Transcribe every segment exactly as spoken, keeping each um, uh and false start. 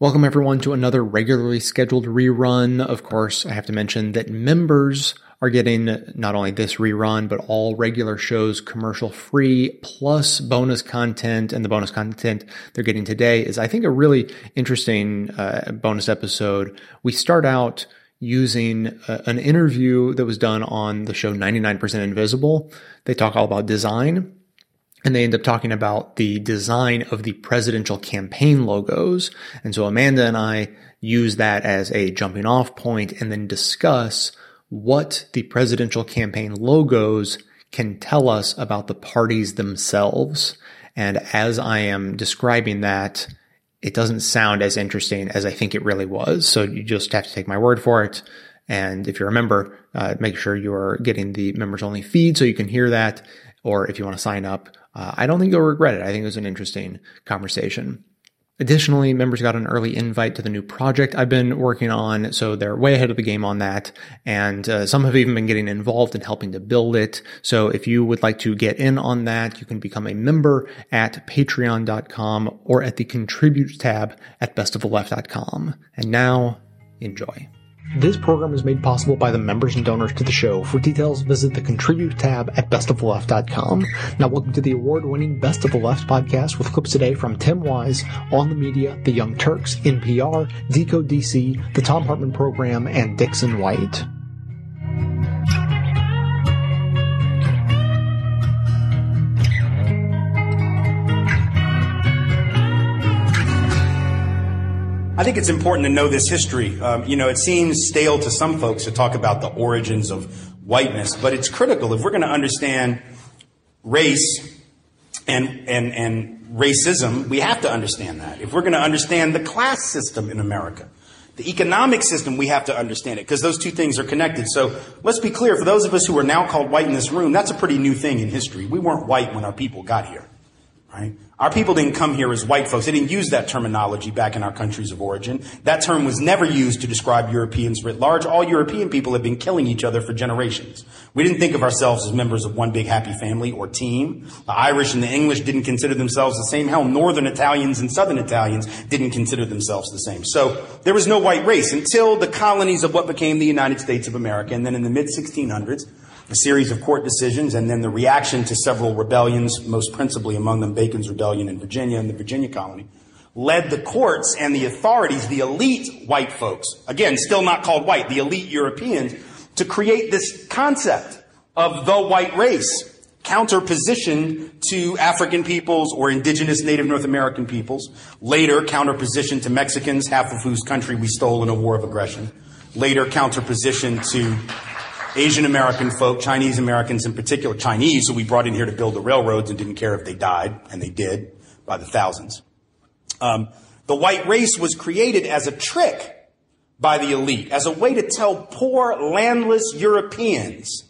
Welcome, everyone, to another regularly scheduled rerun. Of course, I have to mention that members are getting not only this rerun, but all regular shows commercial-free, plus bonus content. And the bonus content they're getting today is, I think, a really interesting uh, bonus episode. We start out using a, an interview that was done on the show ninety-nine percent Invisible. They talk all about design. And they end up talking about the design of the presidential campaign logos. And so Amanda and I use that as a jumping off point and then discuss what the presidential campaign logos can tell us about the parties themselves. And as I am describing that, it doesn't sound as interesting as I think it really was. So you just have to take my word for it. And if you're a member, uh, make sure you're getting the members only feed so you can hear that. Or if you want to sign up, Uh, I don't think you'll regret it. I think it was an interesting conversation. Additionally, members got an early invite to the new project I've been working on, so they're way ahead of the game on that. And uh, some have even been getting involved in helping to build it. So if you would like to get in on that, you can become a member at patreon dot com or at the Contribute tab at best of the left dot com. And now, enjoy. This program is made possible by the members and donors to the show. For details, visit the Contribute tab at best of the left dot com. Now, welcome to the award-winning Best of the Left podcast with clips today from Tim Wise, On the Media, The Young Turks, N P R, Decode D C, The Tom Hartman Program, and Dixon White. I think it's important to know this history. Um, you know, it seems stale to some folks to talk about the origins of whiteness, but it's critical if we're going to understand race and and and racism. We have to understand that. If we're going to understand the class system in America, the economic system, we have to understand it because those two things are connected. So let's be clear: for those of us who are now called white in this room, that's a pretty new thing in history. We weren't white when our people got here, right? Our people didn't come here as white folks. They didn't use that terminology back in our countries of origin. That term was never used to describe Europeans writ large. All European people have been killing each other for generations. We didn't think of ourselves as members of one big happy family or team. The Irish and the English didn't consider themselves the same. Hell, Northern Italians and Southern Italians didn't consider themselves the same. So there was no white race until the colonies of what became the United States of America. And then in the mid sixteen hundreds, a series of court decisions, and then the reaction to several rebellions, most principally among them Bacon's Rebellion in Virginia and the Virginia colony, led the courts and the authorities, the elite white folks, again, still not called white, the elite Europeans, to create this concept of the white race, counterpositioned to African peoples or indigenous Native North American peoples, later counterpositioned to Mexicans, half of whose country we stole in a war of aggression, later counterpositioned to Asian American folk, Chinese Americans in particular, Chinese, who we brought in here to build the railroads and didn't care if they died, and they did by the thousands. Um, the white race was created as a trick by the elite, as a way to tell poor, landless Europeans,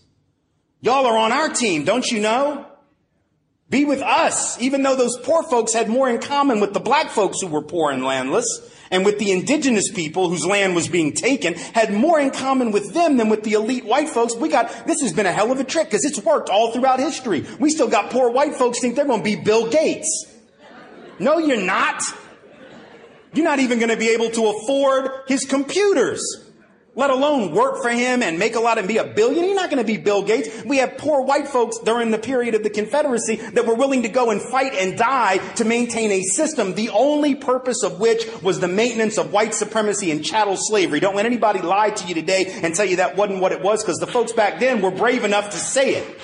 y'all are on our team, don't you know? Be with us, even though those poor folks had more in common with the black folks who were poor and landless, and with the indigenous people whose land was being taken, had more in common with them than with the elite white folks. We got, this has been a hell of a trick because it's worked all throughout history. We still got poor white folks think they're going to be Bill Gates. No, you're not. You're not even going to be able to afford his computers, let alone work for him and make a lot and be a billionaire. You're not going to be Bill Gates. We have poor white folks during the period of the Confederacy that were willing to go and fight and die to maintain a system, the only purpose of which was the maintenance of white supremacy and chattel slavery. Don't let anybody lie to you today and tell you that wasn't what it was, because the folks back then were brave enough to say it.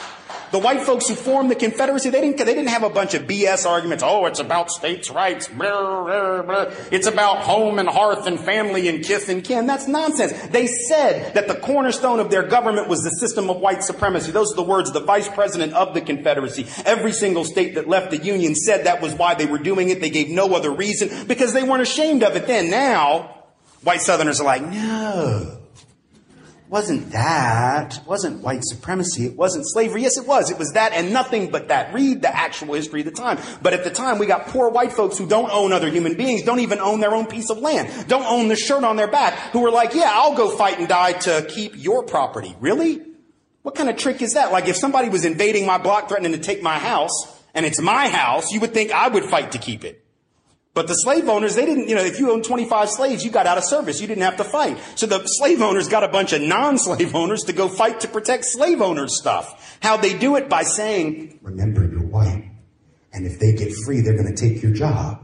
The white folks who formed the Confederacy, they didn't, they didn't have a bunch of B S arguments. Oh, it's about states' rights. Blah, blah, blah. It's about home and hearth and family and kith and kin. That's nonsense. They said that the cornerstone of their government was the system of white supremacy. Those are the words of the vice president of the Confederacy. Every single state that left the Union said that was why they were doing it. They gave no other reason because they weren't ashamed of it then. Now, white Southerners are like, no. Wasn't that, wasn't white supremacy, it wasn't slavery. Yes, it was. It was that and nothing but that. Read the actual history of the time. But at the time, we got poor white folks who don't own other human beings, don't even own their own piece of land, don't own the shirt on their back, who were like, yeah, I'll go fight and die to keep your property. Really? What kind of trick is that? Like if somebody was invading my block, threatening to take my house, and it's my house, you would think I would fight to keep it. But the slave owners, they didn't, you know, if you owned twenty-five slaves, you got out of service. You didn't have to fight. So the slave owners got a bunch of non-slave owners to go fight to protect slave owners' stuff. How they do it by saying, remember, you're white. And if they get free, they're going to take your job.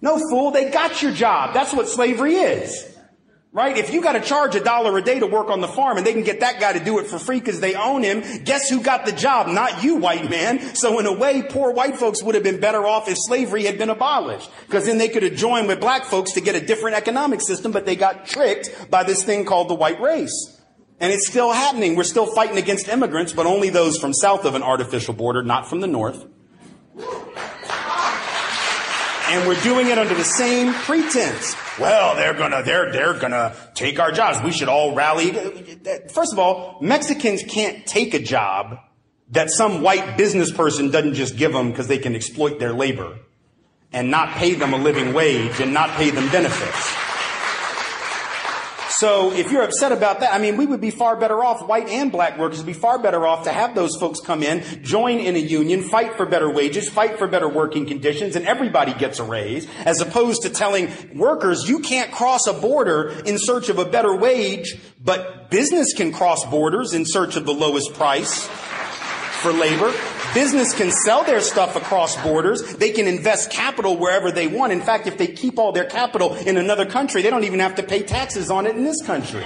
No, fool, they got your job. That's what slavery is. Right? If you got to charge a dollar a day to work on the farm and they can get that guy to do it for free because they own him, guess who got the job? Not you, white man. So in a way, poor white folks would have been better off if slavery had been abolished, because then they could have joined with black folks to get a different economic system. But they got tricked by this thing called the white race. And it's still happening. We're still fighting against immigrants, but only those from south of an artificial border, not from the north. And we're doing it under the same pretense. Well, they're gonna, they're, they're gonna take our jobs. We should all rally. First of all, Mexicans can't take a job that some white business person doesn't just give them because they can exploit their labor and not pay them a living wage and not pay them benefits. So if you're upset about that, I mean, we would be far better off, white and black workers would be far better off to have those folks come in, join in a union, fight for better wages, fight for better working conditions, and everybody gets a raise, as opposed to telling workers, you can't cross a border in search of a better wage, but business can cross borders in search of the lowest price for labor. Business can sell their stuff across borders. They can invest capital wherever they want. In fact, if they keep all their capital in another country, they don't even have to pay taxes on it in this country.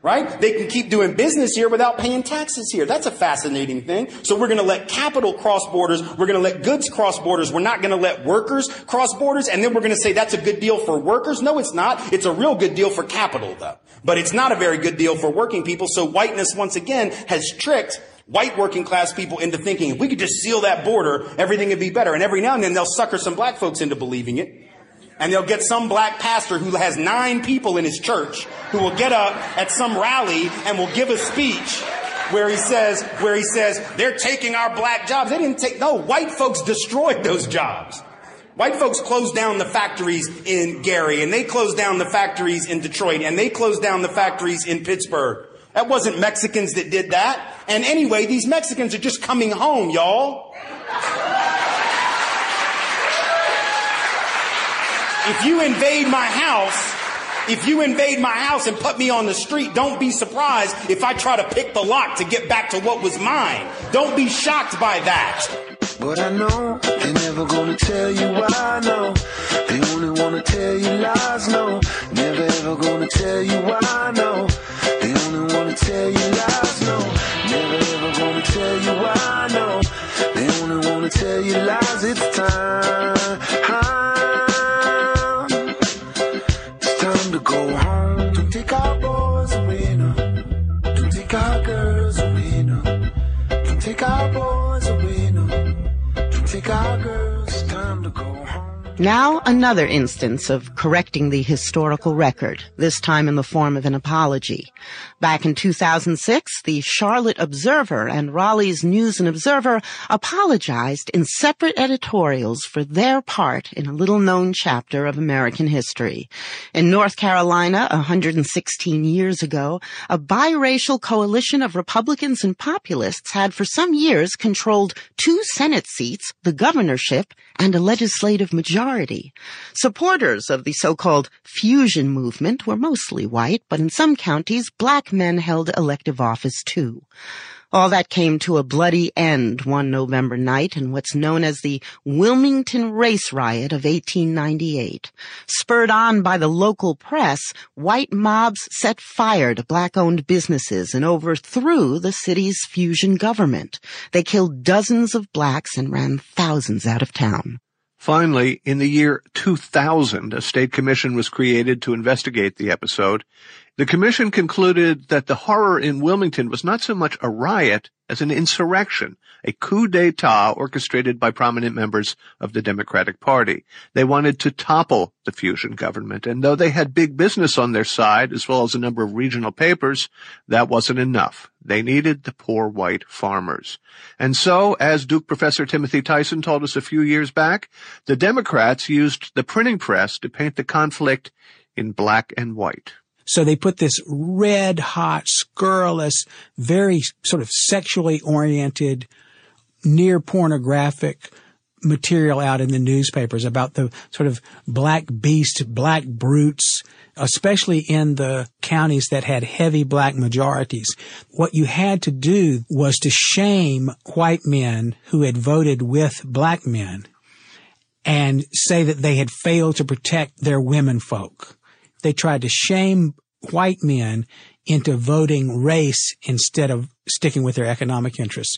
Right? They can keep doing business here without paying taxes here. That's a fascinating thing. So we're going to let capital cross borders. We're going to let goods cross borders. We're not going to let workers cross borders. And then we're going to say that's a good deal for workers. No, it's not. It's a real good deal for capital, though. But it's not a very good deal for working people. So whiteness, once again, has tricked white working class people into thinking if we could just seal that border, everything would be better. And every now and then they'll sucker some black folks into believing it. And they'll get some black pastor who has nine people in his church who will get up at some rally and will give a speech where he says, where he says, they're taking our black jobs. They didn't take, no, white folks destroyed those jobs. White folks closed down the factories in Gary, and they closed down the factories in Detroit, and they closed down the factories in Pittsburgh. That wasn't Mexicans that did that. And anyway, these Mexicans are just coming home, y'all. If you invade my house, if you invade my house and put me on the street, don't be surprised if I try to pick the lock to get back to what was mine. Don't be shocked by that. But I know they're never gonna tell you why, no. They only wanna tell you lies, no. Never ever gonna tell you why, no. They only wanna tell you lies, no. Never ever gonna tell you why, no. They only wanna tell you lies. It's time, time. It's time to go home. To take our boys away, no. To take our girls away, no. To take our boys away, no. To take our girls. It's time to go home. Now another instance of correcting the historical record, this time in the form of an apology. Back in two thousand six, the Charlotte Observer and Raleigh's News and Observer apologized in separate editorials for their part in a little-known chapter of American history. In North Carolina, one hundred sixteen years ago, a biracial coalition of Republicans and populists had for some years controlled two Senate seats, the governorship, and a legislative majority. Supporters of the so-called fusion movement were mostly white, but in some counties, black men held elective office too. All that came to a bloody end one November night in what's known as the Wilmington Race Riot of eighteen ninety-eight. Spurred on by the local press, white mobs set fire to black-owned businesses and overthrew the city's fusion government. They killed dozens of blacks and ran thousands out of town. Finally, in the year two thousand, a state commission was created to investigate the episode. The commission concluded that the horror in Wilmington was not so much a riot as an insurrection, a coup d'etat orchestrated by prominent members of the Democratic Party. They wanted to topple the fusion government, and though they had big business on their side, as well as a number of regional papers, that wasn't enough. They needed the poor white farmers. And so, as Duke Professor Timothy Tyson told us a few years back, the Democrats used the printing press to paint the conflict in black and white. So they put this red-hot, scurrilous, very sort of sexually oriented, near-pornographic material out in the newspapers about the sort of black beast, black brutes, especially in the counties that had heavy black majorities. What you had to do was to shame white men who had voted with black men and say that they had failed to protect their women folk. They tried to shame white men into voting race instead of sticking with their economic interests.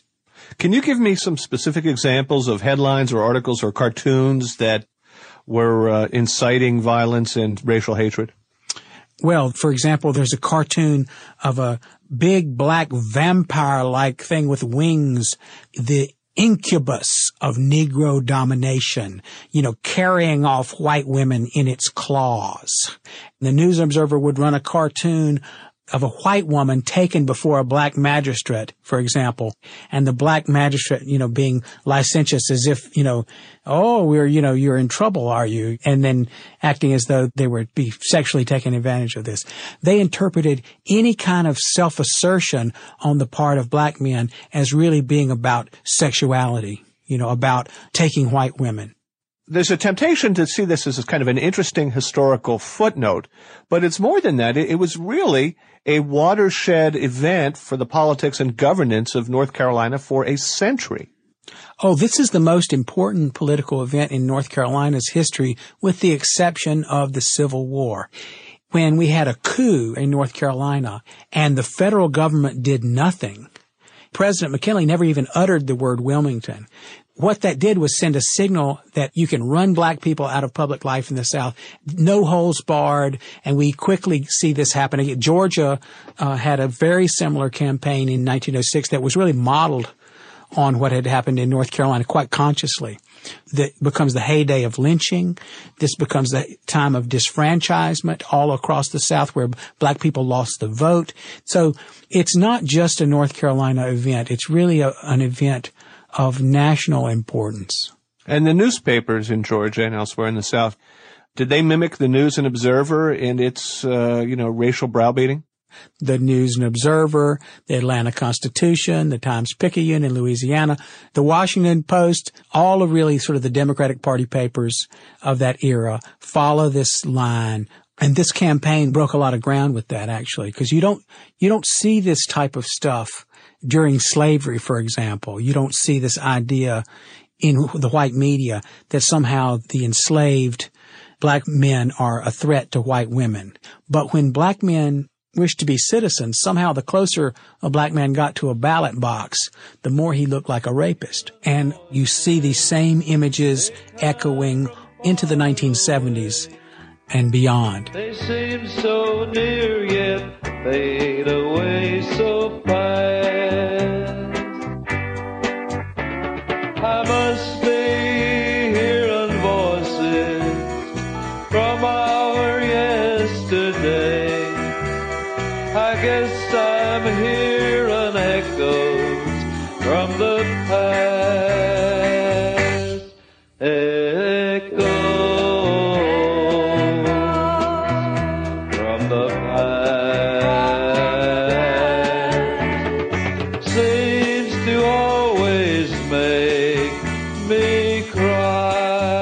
Can you give me some specific examples of headlines or articles or cartoons that were uh, inciting violence and racial hatred? Well, for example, there's a cartoon of a big black vampire-like thing with wings, the incubus of Negro domination, you know, carrying off white women in its claws. The News Observer would run a cartoon of a white woman taken before a black magistrate, for example, and the black magistrate, you know, being licentious as if, you know, oh, we're, you know, you're in trouble, are you? And then acting as though they were be sexually taking advantage of this. They interpreted any kind of self-assertion on the part of black men as really being about sexuality, you know, about taking white women. There's a temptation to see this as kind of an interesting historical footnote, but it's more than that. It was really a watershed event for the politics and governance of North Carolina for a century. Oh, this is the most important political event in North Carolina's history, with the exception of the Civil War, when we had a coup in North Carolina and the federal government did nothing. President McKinley never even uttered the word Wilmington. What that did was send a signal that you can run black people out of public life in the South, no holes barred, and we quickly see this happening. Georgia uh, had a very similar campaign in nineteen oh six that was really modeled on what had happened in North Carolina quite consciously. That becomes the heyday of lynching. This becomes the time of disfranchisement all across the South where black people lost the vote. So it's not just a North Carolina event. It's really a, an event of national importance. And the newspapers in Georgia and elsewhere in the South, did they mimic the News and Observer in its, uh, you know, racial browbeating? The News and Observer, the Atlanta Constitution, the Times-Picayune in Louisiana, the Washington Post, all of really sort of the Democratic Party papers of that era follow this line. And this campaign broke a lot of ground with that, actually, because you don't, you don't see this type of stuff during slavery, for example. You don't see this idea in the white media that somehow the enslaved black men are a threat to white women. But when black men wished to be citizens, somehow the closer a black man got to a ballot box, the more he looked like a rapist. And you see these same images echoing into the nineteen seventies and beyond. They seem so near yet fade away so fast. I must be hearing voices from our yesterday. I guess I'm hearing echoes from the past. Echoes from the past seems to always make me cry.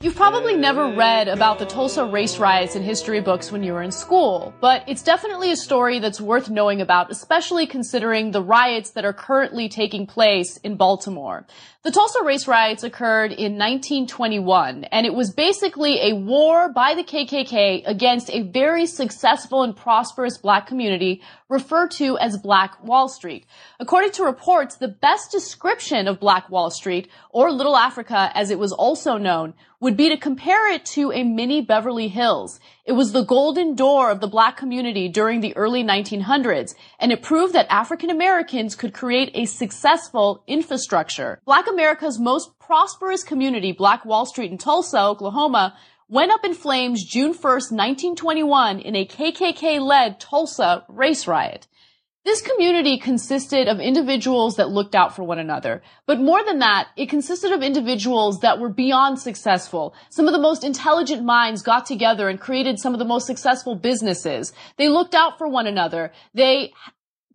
You've probably never read about the Tulsa race riots in history books when you were in school. But it's definitely a story that's worth knowing about, especially considering the riots that are currently taking place in Baltimore. The Tulsa race riots occurred in nineteen twenty-one, and it was basically a war by the K K K against a very successful and prosperous black community referred to as Black Wall Street. According to reports, the best description of Black Wall Street, or Little Africa as it was also known, would be to compare it to a mini Beverly Hills. It was the golden door of the black community during the early nineteen hundreds, and it proved that African Americans could create a successful infrastructure. Black America's most prosperous community, Black Wall Street in Tulsa, Oklahoma, went up in flames June first, nineteen twenty-one in a K K K-led Tulsa race riot. This community consisted of individuals that looked out for one another. But more than that, it consisted of individuals that were beyond successful. Some of the most intelligent minds got together and created some of the most successful businesses. They looked out for one another. They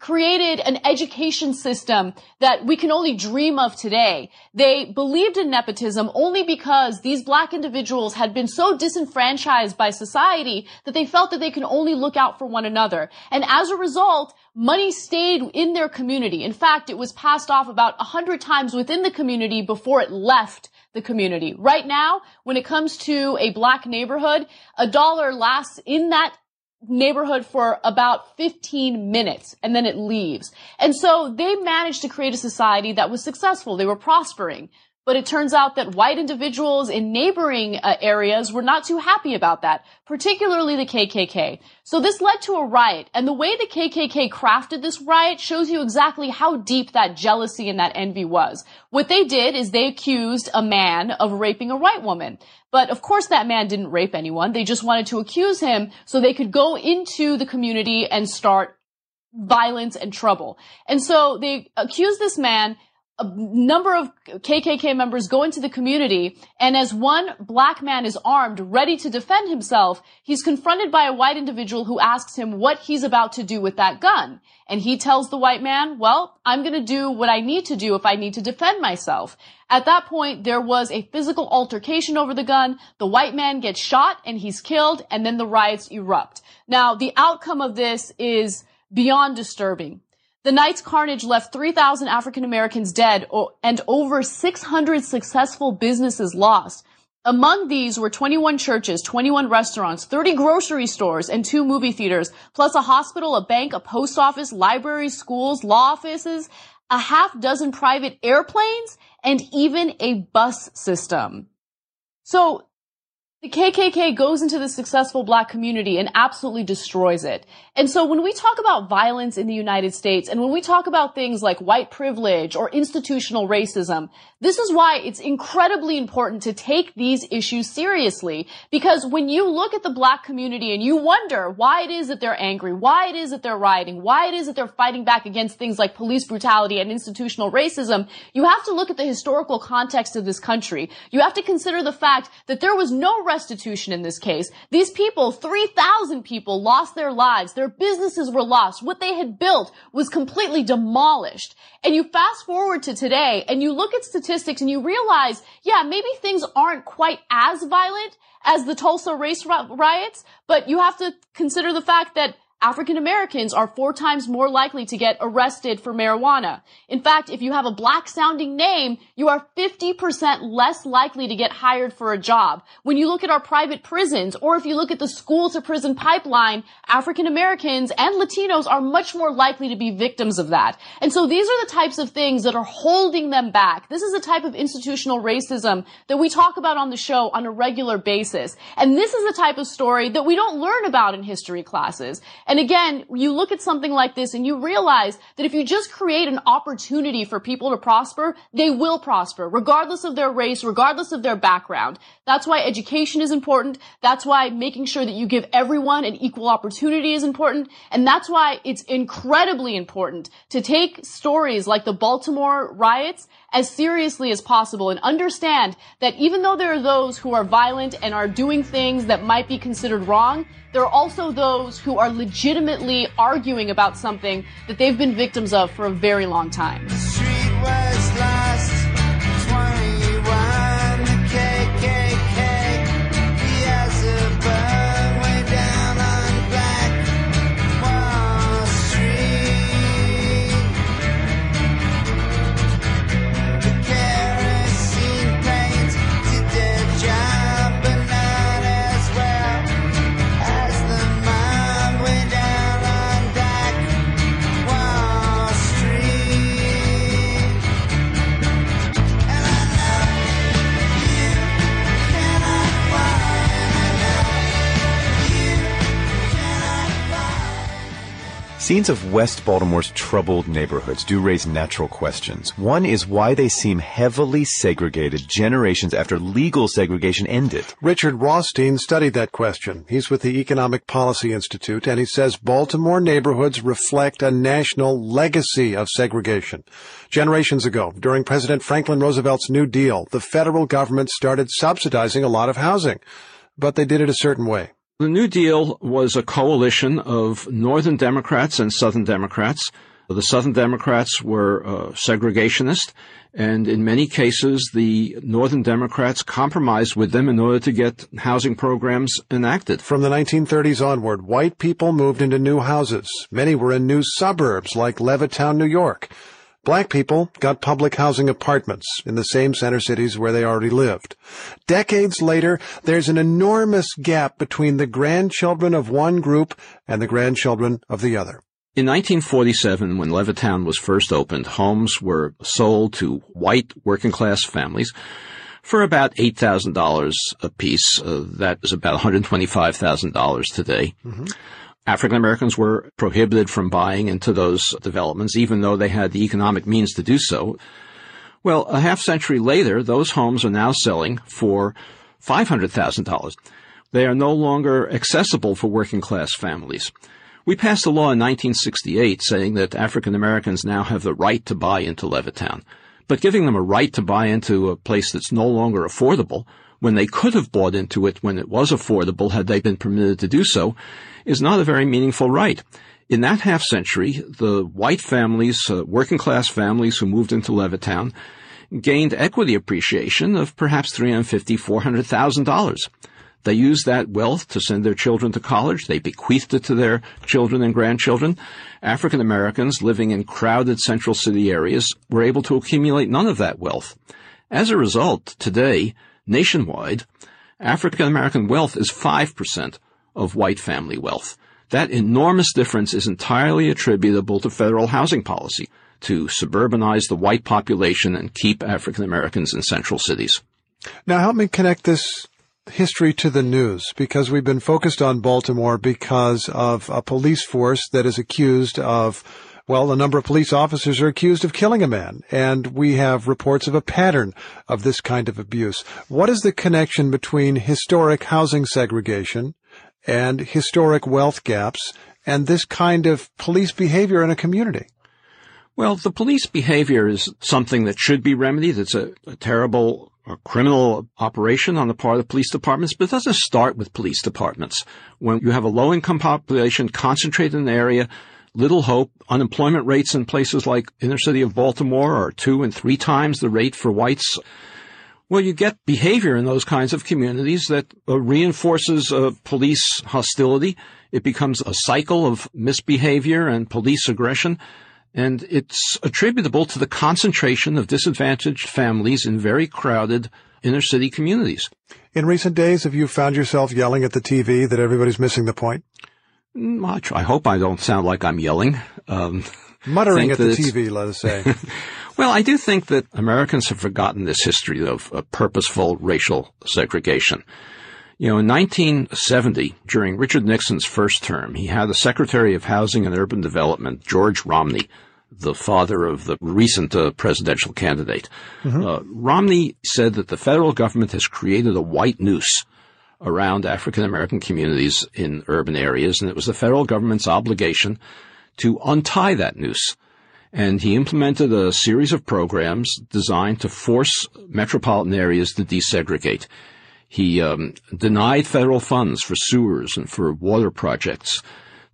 created an education system that we can only dream of today. They believed in nepotism only because these black individuals had been so disenfranchised by society that they felt that they can only look out for one another. And as a result, money stayed in their community. In fact, it was passed off about a hundred times within the community before it left the community. Right now, when it comes to a black neighborhood, a dollar lasts in that neighborhood for about fifteen minutes and then it leaves. And so they managed to create a society that was successful. They were prospering. But it turns out that white individuals in neighboring uh, areas were not too happy about that, particularly the K K K. So this led to a riot. And the way the K K K crafted this riot shows you exactly how deep that jealousy and that envy was. What they did is they accused a man of raping a white woman. But of course that man didn't rape anyone. They just wanted to accuse him so they could go into the community and start violence and trouble. And so they accused this man. A number of K K K members go into the community, and as one black man is armed, ready to defend himself, he's confronted by a white individual who asks him what he's about to do with that gun. And he tells the white man, well, I'm going to do what I need to do if I need to defend myself. At that point, there was a physical altercation over the gun. The white man gets shot, and he's killed, and then the riots erupt. Now, the outcome of this is beyond disturbing. The night's carnage left three thousand African Americans dead and over six hundred successful businesses lost. Among these were twenty-one churches, twenty-one restaurants, thirty grocery stores, and two movie theaters, plus a hospital, a bank, a post office, libraries, schools, law offices, a half dozen private airplanes, and even a bus system. So, the K K K goes into the successful black community and absolutely destroys it. And so when we talk about violence in the United States, and when we talk about things like white privilege or institutional racism, this is why it's incredibly important to take these issues seriously. Because when you look at the black community and you wonder why it is that they're angry, why it is that they're rioting, why it is that they're fighting back against things like police brutality and institutional racism, you have to look at the historical context of this country. You have to consider the fact that there was no restitution in this case. These people, three thousand people, lost their lives. Their businesses were lost. What they had built was completely demolished. And you fast forward to today and you look at statistics and you realize, yeah, maybe things aren't quite as violent as the Tulsa race riots, but you have to consider the fact that African Americans are four times more likely to get arrested for marijuana. In fact, if you have a black-sounding name, you are fifty percent less likely to get hired for a job. When you look at our private prisons, or if you look at the school-to-prison pipeline, African Americans and Latinos are much more likely to be victims of that. And so these are the types of things that are holding them back. This is a type of institutional racism that we talk about on the show on a regular basis. And this is the type of story that we don't learn about in history classes. And again, you look at something like this and you realize that if you just create an opportunity for people to prosper, they will prosper, regardless of their race, regardless of their background. That's why education is important. That's why making sure that you give everyone an equal opportunity is important. And that's why it's incredibly important to take stories like the Baltimore riots as seriously as possible and understand that even though there are those who are violent and are doing things that might be considered wrong, there are also those who are legitimately arguing about something that they've been victims of for a very long time. The street was lost, twenty-one, the K K K, the Azabah, way down on Black Wall Street. The kerosene paint did their job, but not as well as the mob way down on Black Wall Street. And I know you cannot fly, and I know you cannot fly. Scenes of West Baltimore's troubled neighborhoods do raise natural questions. One is why they seem heavily segregated generations after legal segregation ended. Richard Rothstein studied that question. He's with the Economic Policy Institute, and he says Baltimore neighborhoods reflect a national legacy of segregation. Generations ago, during President Franklin Roosevelt's New Deal, the federal government started subsidizing a lot of housing, but they did it a certain way. The New Deal was a coalition of Northern Democrats and Southern Democrats The Southern Democrats were uh, segregationist, and in many cases, the Northern Democrats compromised with them in order to get housing programs enacted. From the nineteen thirties onward, white people moved into new houses. Many were in new suburbs like Levittown, New York. Black people got public housing apartments in the same center cities where they already lived. Decades later, there's an enormous gap between the grandchildren of one group and the grandchildren of the other. In nineteen forty-seven, when Levittown was first opened, homes were sold to white working-class families for about eight thousand dollars apiece. Uh, that is about one hundred twenty-five thousand dollars today. Mm-hmm. African-Americans were prohibited from buying into those developments, even though they had the economic means to do so. Well, a half century later, those homes are now selling for five hundred thousand dollars. They are no longer accessible for working-class families. We passed a law in nineteen sixty-eight saying that African Americans now have the right to buy into Levittown. But giving them a right to buy into a place that's no longer affordable, when they could have bought into it when it was affordable had they been permitted to do so, is not a very meaningful right. In that half century, the white families, uh, working class families who moved into Levittown gained equity appreciation of perhaps three hundred fifty thousand dollars, four hundred thousand dollars. They used that wealth to send their children to college. They bequeathed it to their children and grandchildren. African Americans living in crowded central city areas were able to accumulate none of that wealth. As a result, today, nationwide, African American wealth is five percent of white family wealth. That enormous difference is entirely attributable to federal housing policy to suburbanize the white population and keep African Americans in central cities. Now, help me connect this history to the news, because we've been focused on Baltimore because of a police force that is accused of, well, a number of police officers are accused of killing a man, and we have reports of a pattern of this kind of abuse. What is the connection between historic housing segregation and historic wealth gaps and this kind of police behavior in a community? Well, the police behavior is something that should be remedied. It's a, a terrible a criminal operation on the part of police departments, but it doesn't start with police departments. When you have a low-income population concentrated in an area, little hope, unemployment rates in places like inner city of Baltimore are two and three times the rate for whites. Well, you get behavior in those kinds of communities that uh, reinforces uh, police hostility. It becomes a cycle of misbehavior and police aggression. And it's attributable to the concentration of disadvantaged families in very crowded inner-city communities. In recent days, have you found yourself yelling at the T V that everybody's missing the point? Much. I hope I don't sound like I'm yelling. Um, Muttering at the T V, let us say. Well, I do think that Americans have forgotten this history of uh, purposeful racial segregation. You know, in nineteen seventy, during Richard Nixon's first term, he had the Secretary of Housing and Urban Development, George Romney, the father of the recent uh, presidential candidate. Mm-hmm. uh, Romney said that the federal government has created a white noose around African-American communities in urban areas, and it was the federal government's obligation to untie that noose. And he implemented a series of programs designed to force metropolitan areas to desegregate. He um, denied federal funds for sewers and for water projects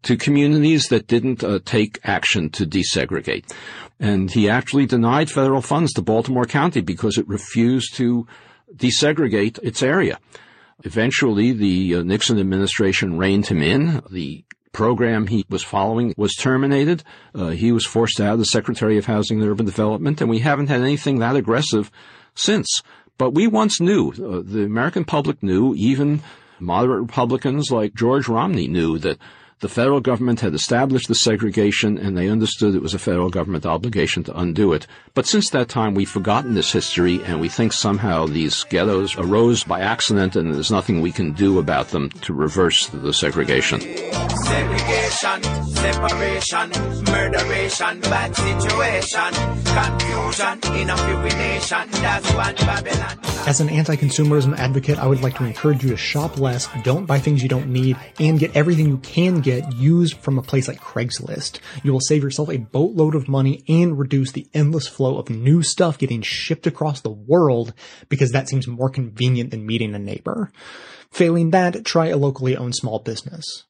to communities that didn't uh, take action to desegregate. And he actually denied federal funds to Baltimore County because it refused to desegregate its area. Eventually, the uh, Nixon administration reined him in. The program he was following was terminated. Uh, he was forced out of the Secretary of Housing and Urban Development, and we haven't had anything that aggressive since. But we once knew, uh, the American public knew, even moderate Republicans like George Romney knew that the federal government had established the segregation, and they understood it was a federal government obligation to undo it. But since that time, we've forgotten this history, and we think somehow these ghettos arose by accident, and there's nothing we can do about them to reverse the segregation. Segregation, separation, murderation, bad situation, confusion, inoffiliation, that's what Babylon. As an anti-consumerism advocate, I would like to encourage you to shop less, don't buy things you don't need, and get everything you can get. get used from a place like Craigslist. You will save yourself a boatload of money and reduce the endless flow of new stuff getting shipped across the world, because that seems more convenient than meeting a neighbor. Failing that, try a locally owned small business.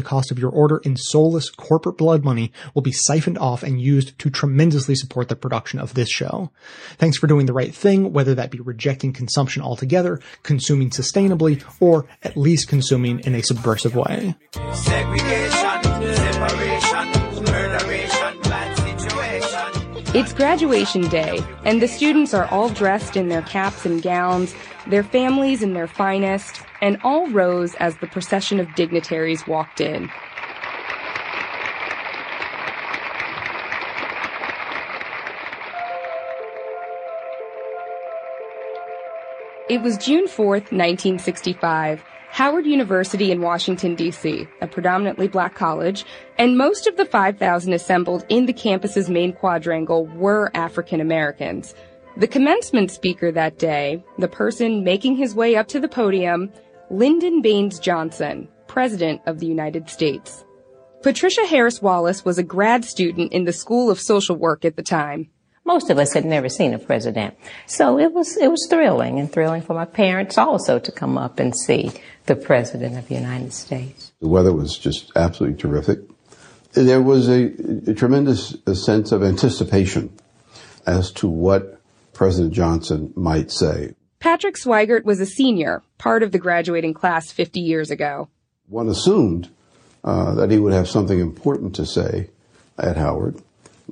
The cost of your order in soulless corporate blood money will be siphoned off and used to tremendously support the production of this show. Thanks for doing the right thing, whether that be rejecting consumption altogether, consuming sustainably, or at least consuming in a subversive way. Segregation, separation, murderation, bad situation. It's graduation day, and the students are all dressed in their caps and gowns, their families in their finest, and all rose as the procession of dignitaries walked in. It was June fourth, nineteen sixty-five, Howard University in Washington, D C, a predominantly black college, and most of the five thousand assembled in the campus's main quadrangle were African Americans. The commencement speaker that day, the person making his way up to the podium, Lyndon Baines Johnson, President of the United States. Patricia Harris Wallace was a grad student in the School of Social Work at the time. Most of us had never seen a president, so it was it was thrilling, and thrilling for my parents also to come up and see the President of the United States. The weather was just absolutely terrific. There was a, a tremendous a sense of anticipation as to what President Johnson might say. Patrick Swigert was a senior, part of the graduating class fifty years ago. One assumed uh, that he would have something important to say at Howard.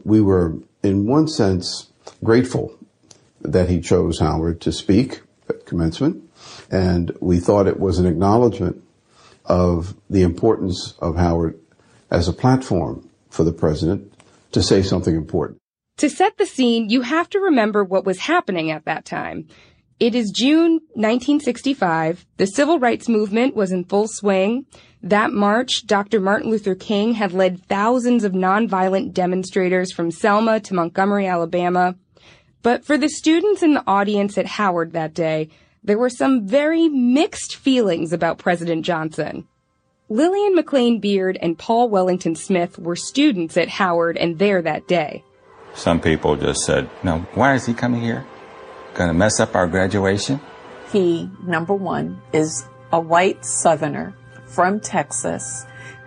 We were, in one sense, grateful that he chose Howard to speak at commencement, and we thought it was an acknowledgement of the importance of Howard as a platform for the president to say something important. To set the scene, you have to remember what was happening at that time. It is June nineteen sixty-five. The civil rights movement was in full swing. That March, Doctor Martin Luther King had led thousands of nonviolent demonstrators from Selma to Montgomery, Alabama. But for the students in the audience at Howard that day, there were some very mixed feelings about President Johnson. Lillian McLean Beard and Paul Wellington Smith were students at Howard and there that day. Some people just said, "No, why is he coming here? Going to mess up our graduation?" He, number one, is a white Southerner from Texas,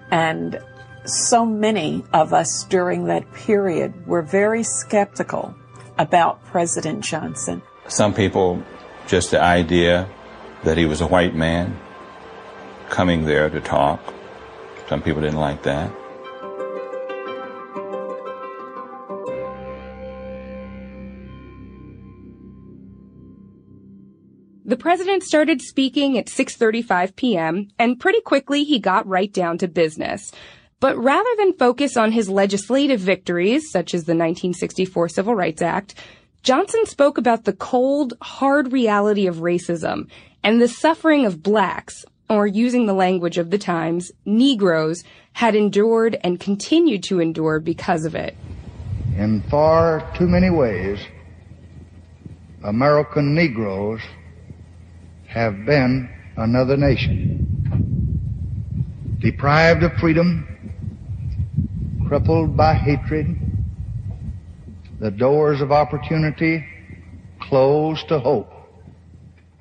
and so many of us during that period were very skeptical about President Johnson. Some people, just the idea that he was a white man coming there to talk, some people didn't like that. The president started speaking at six thirty-five p m, and pretty quickly he got right down to business. But rather than focus on his legislative victories, such as the nineteen sixty-four Civil Rights Act, Johnson spoke about the cold, hard reality of racism and the suffering of blacks, or using the language of the times, Negroes, had endured and continued to endure because of it. In far too many ways, American Negroes have been another nation, deprived of freedom, crippled by hatred, the doors of opportunity closed to hope.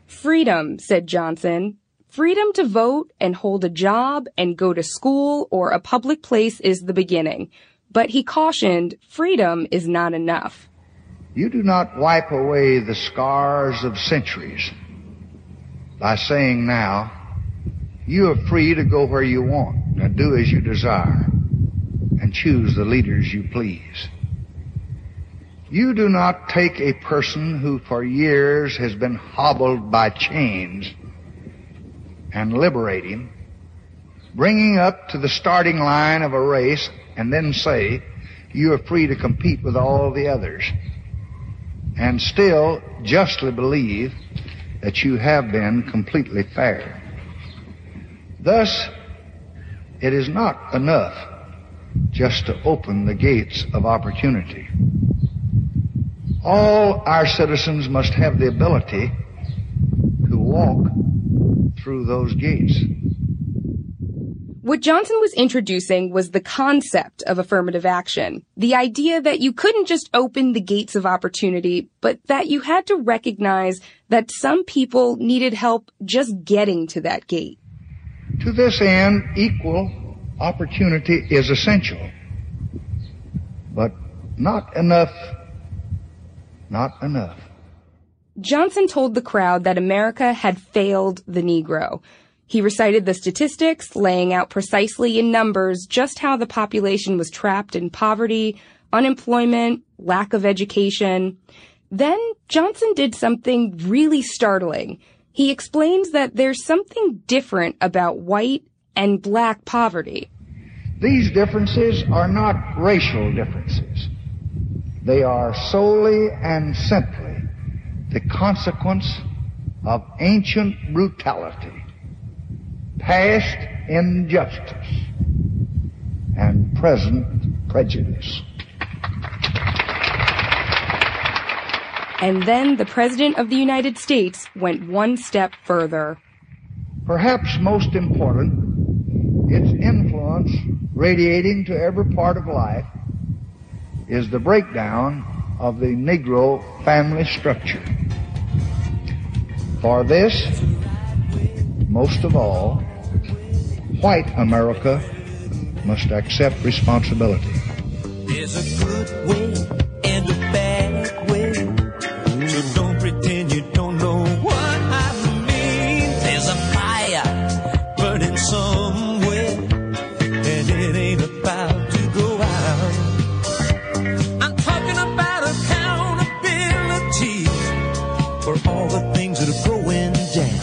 Freedom, said Johnson, freedom to vote and hold a job and go to school or a public place is the beginning. But he cautioned, freedom is not enough. You do not wipe away the scars of centuries by saying now, you are free to go where you want and do as you desire and choose the leaders you please. You do not take a person who for years has been hobbled by chains and liberate him, bringing up to the starting line of a race and then say, you are free to compete with all the others and still justly believe that you have been completely fair. Thus, It is not enough just to open the gates of opportunity. All our citizens must have the ability to walk through those gates. What Johnson was introducing was the concept of affirmative action, the idea that you couldn't just open the gates of opportunity, but that you had to recognize that some people needed help just getting to that gate. To this end, equal opportunity is essential, but not enough, not enough. Johnson told the crowd that America had failed the Negro. He recited the statistics, laying out precisely in numbers just how the population was trapped in poverty, unemployment, lack of education. Then Johnson did something really startling. He explains that there's something different about white and black poverty. These differences are not racial differences. They are solely and simply the consequence of ancient brutality, past injustice, and present prejudice. And then the President of the United States went one step further. Perhaps most important, its influence radiating to every part of life, is the breakdown of the Negro family structure. For this, most of all, white America must accept responsibility. There's a good way and a bad way. So don't pretend you don't know what I mean. There's a fire burning somewhere, and it ain't about to go out. I'm talking about accountability for all the things that are going down.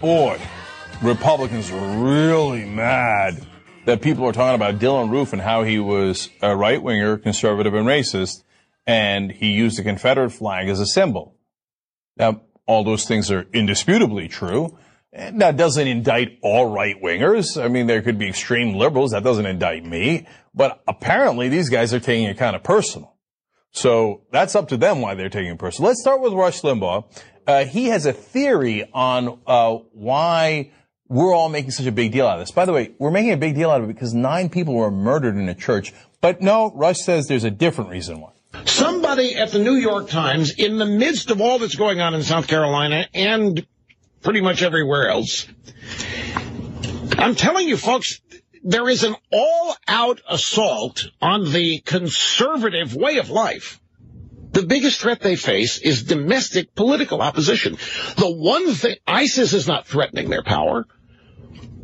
Boy, Republicans are really mad that people are talking about Dylann Roof and how he was a right-winger, conservative, and racist, and he used the Confederate flag as a symbol. Now, all those things are indisputably true. And that doesn't indict all right-wingers. I mean, there could be extreme liberals. That doesn't indict me. But apparently, these guys are taking it kind of personal. So that's up to them why they're taking it personal. Let's start with Rush Limbaugh. Uh, he has a theory on uh why we're all making such a big deal out of this. By the way, we're making a big deal out of it because nine people were murdered in a church. But no, Rush says there's a different reason why. Somebody at the New York Times, in the midst of all that's going on in South Carolina and pretty much everywhere else, I'm telling you, folks, there is an all-out assault on the conservative way of life. The biggest threat they face is domestic political opposition. The one thing, ISIS is not threatening their power.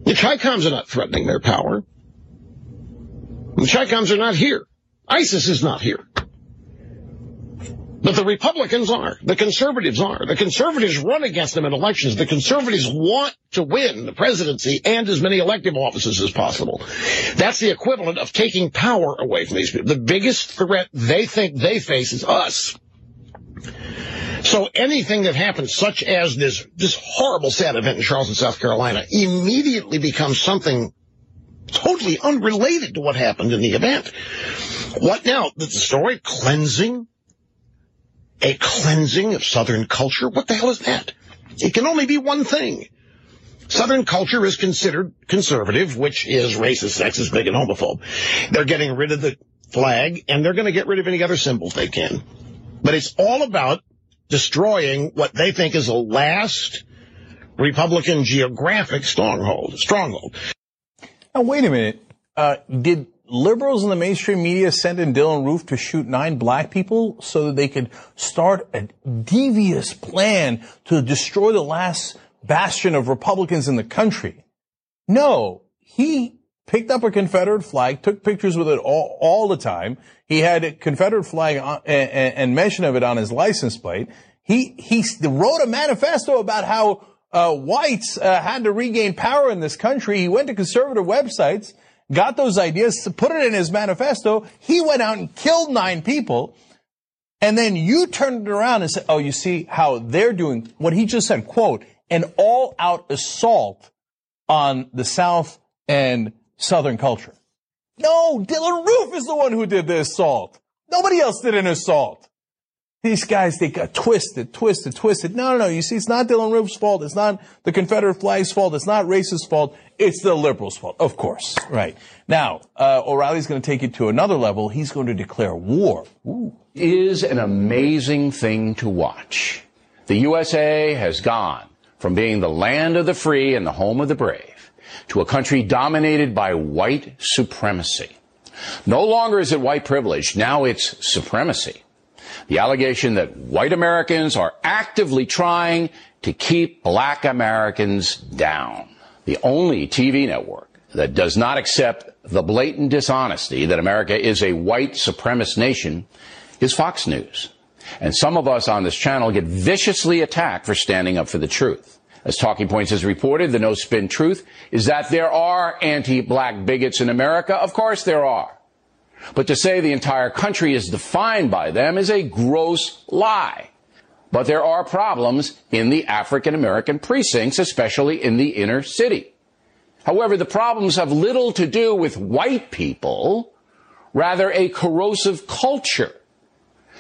The Chi-Coms are not threatening their power. The Chi-Coms are not here. ISIS is not here. But the Republicans are. The conservatives are. The conservatives run against them in elections. The conservatives want to win the presidency and as many elective offices as possible. That's the equivalent of taking power away from these people. The biggest threat they think they face is us. So anything that happens, such as this, this horrible sad event in Charleston, South Carolina, immediately becomes something totally unrelated to what happened in the event. What now? The story? Cleansing? A cleansing of Southern culture? What the hell is that? It can only be one thing. Southern culture is considered conservative, which is racist, sexist, big, and homophobe. They're getting rid of the flag, and they're going to get rid of any other symbols they can. But it's all about destroying what they think is the last Republican geographic stronghold. Stronghold. Now, wait a minute. Uh, did... Liberals in the mainstream media sent in Dylann Roof to shoot nine black people so that they could start a devious plan to destroy the last bastion of Republicans in the country. No, he picked up a Confederate flag, took pictures with it all, all the time. He had a Confederate flag on, and, and mention of it on his license plate. He he wrote a manifesto about how uh whites uh, had to regain power in this country. He went to conservative websites, got those ideas, put it in his manifesto. He went out and killed nine people. And then you turned it around and said, oh, you see how they're doing what he just said, quote, an all-out assault on the South and Southern culture. No, Dylann Roof is the one who did the assault. Nobody else did an assault. These guys, they got twisted, twisted, twisted. No, no, no. You see, it's not Dylann Roof's fault. It's not the Confederate flag's fault. It's not racists' fault. It's the liberals' fault. Of course. Right. Now, uh, O'Reilly's going to take it to another level. He's going to declare war. Ooh. It is an amazing thing to watch. The U S A has gone from being the land of the free and the home of the brave to a country dominated by white supremacy. No longer is it white privilege. Now it's supremacy. The allegation that white Americans are actively trying to keep black Americans down. The only T V network that does not accept the blatant dishonesty that America is a white supremacist nation is Fox News. And some of us on this channel get viciously attacked for standing up for the truth. As Talking Points has reported, the no-spin truth is that there are anti-black bigots in America. Of course there are. But to say the entire country is defined by them is a gross lie. But there are problems in the African-American precincts, especially in the inner city. However, the problems have little to do with white people, rather a corrosive culture.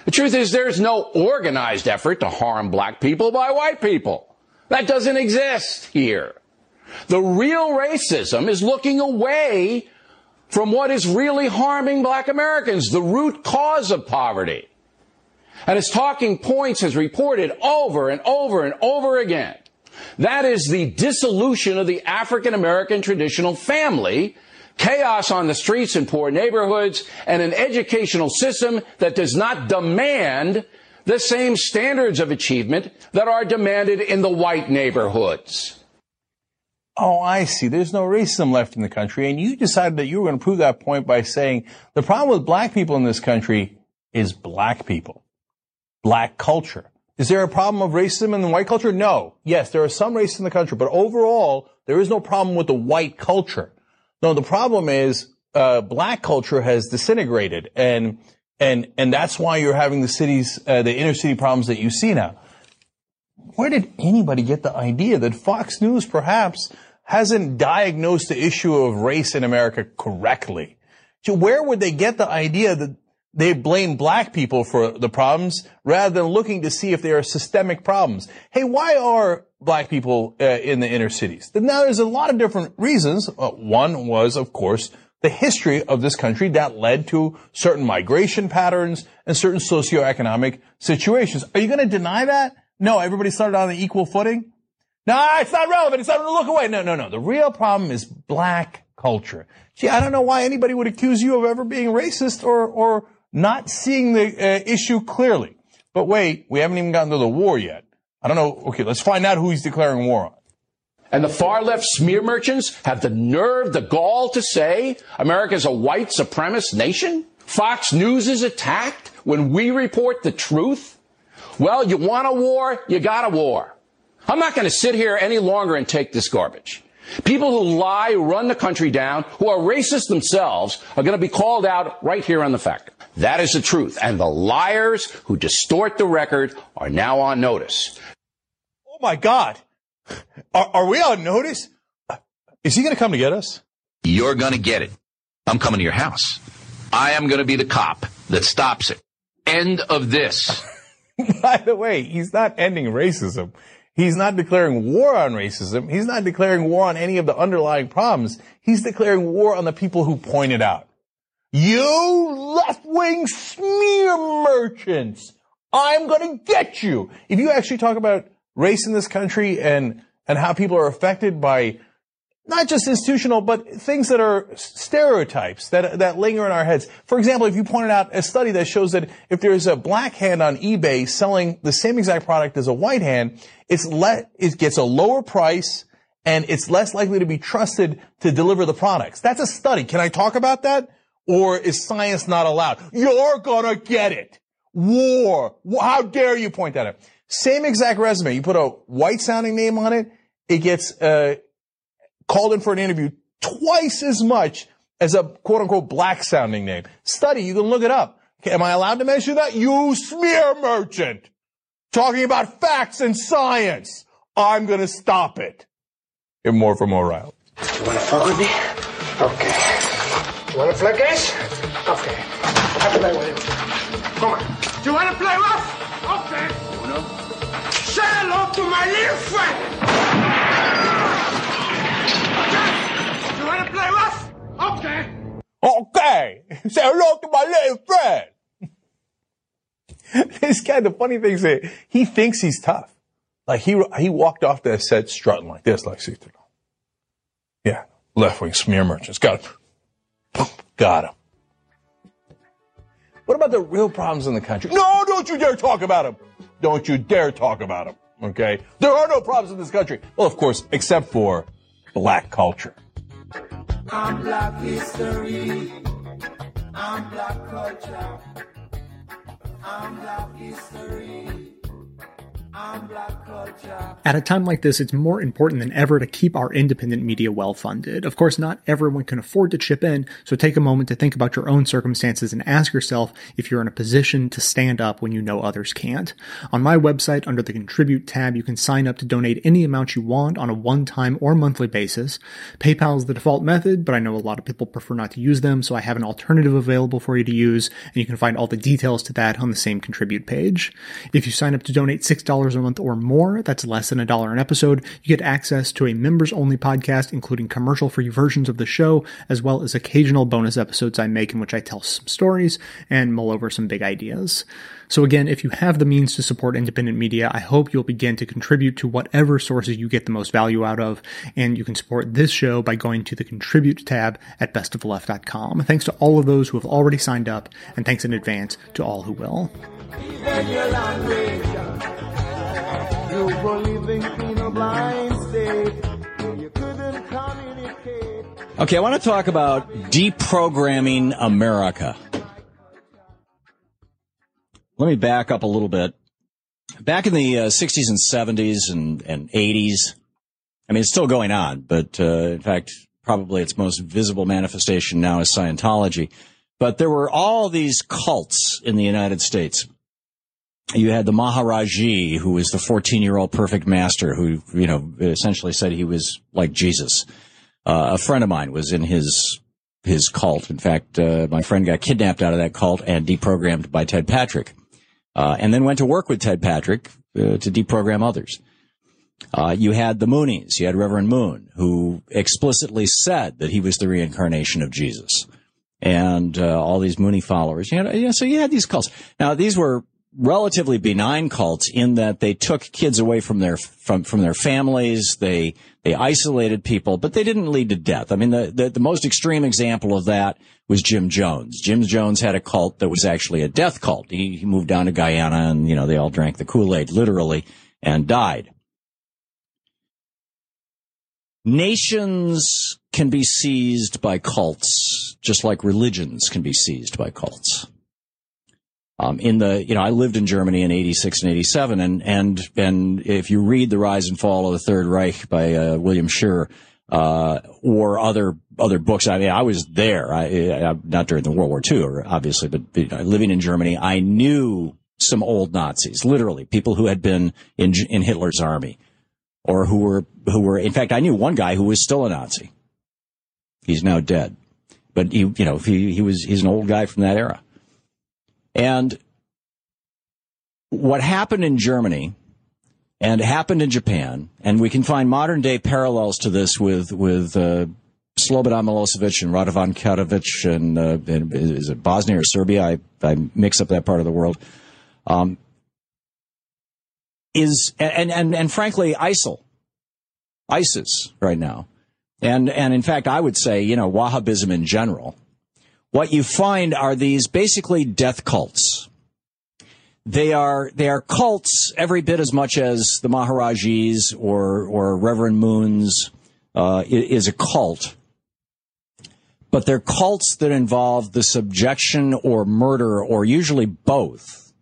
The truth is there's no organized effort to harm black people by white people. That doesn't exist here. The real racism is looking away from what is really harming black Americans, the root cause of poverty. And as Talking Points has reported over and over and over again, that is the dissolution of the African American traditional family, chaos on the streets in poor neighborhoods, and an educational system that does not demand the same standards of achievement that are demanded in the white neighborhoods. Oh, I see. There's no racism left in the country. And you decided that you were going to prove that point by saying the problem with black people in this country is black people, black culture. Is there a problem of racism in the white culture? No. Yes, there are some races in the country, but overall, there is no problem with the white culture. No, the problem is uh black culture has disintegrated, and and and that's why you're having the cities, uh, the inner city problems that you see now. Where did anybody get the idea that Fox News perhaps hasn't diagnosed the issue of race in America correctly? So where would they get the idea that they blame black people for the problems rather than looking to see if there are systemic problems? Hey, why are black people uh, in the inner cities? Now, there's a lot of different reasons. Uh, one was, of course, the history of this country that led to certain migration patterns and certain socioeconomic situations. Are you going to deny that? No, everybody started on an equal footing. No, it's not relevant. It's not going to look away. No, no, no. The real problem is black culture. Gee, I don't know why anybody would accuse you of ever being racist or or not seeing the uh, issue clearly. But wait, we haven't even gotten to the war yet. I don't know. Okay, let's find out who he's declaring war on. And the far-left smear merchants have the nerve, the gall to say America's a white supremacist nation? Fox News is attacked when we report the truth? Well, you want a war, you got a war. I'm not going to sit here any longer and take this garbage. People who lie, who run the country down, who are racist themselves, are going to be called out right here on The Fact. That is the truth. And the liars who distort the record are now on notice. Oh, my God. Are, are we on notice? Is he going to come to get us? You're going to get it. I'm coming to your house. I am going to be the cop that stops it. End of this. By the way, he's not ending racism. He's not declaring war on racism. He's not declaring war on any of the underlying problems. He's declaring war on the people who point it out. You left-wing smear merchants, I'm going to get you. If you actually talk about race in this country and and how people are affected by not just institutional, but things that are stereotypes that that linger in our heads. For example, if you pointed out a study that shows that if there is a black hand on eBay selling the same exact product as a white hand, it's le- it gets a lower price and it's less likely to be trusted to deliver the products. That's a study. Can I talk about that? Or is science not allowed? You're gonna get it. War. How dare you point that out? Same exact resume. You put a white sounding name on it, it gets uh called in for an interview twice as much as a quote unquote black sounding name. Study, you can look it up. Okay, am I allowed to mention that? You smear merchant talking about facts and science. I'm gonna stop it. And more from O'Reilly. You wanna fuck with me? Okay. You wanna play games? Okay. I play with you. Come on. Do you wanna play rough? Okay. You know? Say hello to my little friend. Okay. Do you wanna play rough? Okay. Okay. Say hello to my little friend. This guy, the funny thing is, he thinks he's tough. Like, he he walked off that set strutting like this, like, see, yeah, left-wing smear merchants. Got him. Got him. What about the real problems in the country? No, don't you dare talk about them. Don't you dare talk about them, okay? There are no problems in this country. Well, of course, except for black culture. I'm black history. I'm black culture. I'm black history. At a time like this, it's more important than ever to keep our independent media well-funded. Of course, not everyone can afford to chip in, so take a moment to think about your own circumstances and ask yourself if you're in a position to stand up when you know others can't. On my website, under the Contribute tab, you can sign up to donate any amount you want on a one-time or monthly basis. PayPal is the default method, but I know a lot of people prefer not to use them, so I have an alternative available for you to use, and you can find all the details to that on the same Contribute page. If you sign up to donate six dollars a month or more, that's less than a dollar an episode, you get access to a members-only podcast, including commercial-free versions of the show, as well as occasional bonus episodes I make in which I tell some stories and mull over some big ideas. So again, if you have the means to support independent media, I hope you'll begin to contribute to whatever sources you get the most value out of, and you can support this show by going to the Contribute tab at best of the left dot com. Thanks to all of those who have already signed up, and thanks in advance to all who will. You were living in a blind state. You couldn't communicate. Okay, I want to talk about deprogramming America. Let me back up a little bit. Back in the uh, sixties and seventies and, and eighties, I mean, it's still going on, but uh, in fact, probably its most visible manifestation now is Scientology. But there were all these cults in the United States. You had the Maharaji, who was the fourteen-year-old perfect master who, you know, essentially said he was like Jesus. Uh, a friend of mine was in his his cult. In fact, uh, my friend got kidnapped out of that cult and deprogrammed by Ted Patrick, uh, and then went to work with Ted Patrick uh, to deprogram others. Uh, you had the Moonies. You had Reverend Moon, who explicitly said that he was the reincarnation of Jesus. And uh, all these Mooney followers. You know, yeah, so you had these cults. Now, these were relatively benign cults in that they took kids away from their from from their families. They they isolated people, but they didn't lead to death. I mean, the, the the most extreme example of that was Jim Jones. Jim Jones had a cult that was actually a death cult. He, he moved down to Guyana, and you know they all drank the Kool-Aid literally and died. Nations can be seized by cults, just like religions can be seized by cults. Um, in the, you know, I lived in Germany in eighty-six and eighty-seven, and, and, and if you read The Rise and Fall of the Third Reich by, uh, William Scherer, uh, or other, other books, I mean, I was there, I, I not during the World War Two, obviously, but you know, living in Germany, I knew some old Nazis, literally, people who had been in, in Hitler's army, or who were, who were, in fact, I knew one guy who was still a Nazi. He's now dead, but he, you know, he, he was, he's an old guy from that era. And what happened in Germany and happened in Japan, and we can find modern-day parallels to this with with uh, Slobodan Milosevic and Radovan Karadzic and, uh, and is it Bosnia or Serbia? I, I mix up that part of the world. Um, is and, and and frankly, ISIL, ISIS right now, and and in fact, I would say you know Wahhabism in general. What you find are these basically death cults. They are they are cults every bit as much as the Maharajis or or Reverend Moons uh, is a cult, but they're cults that involve the subjection or murder or usually both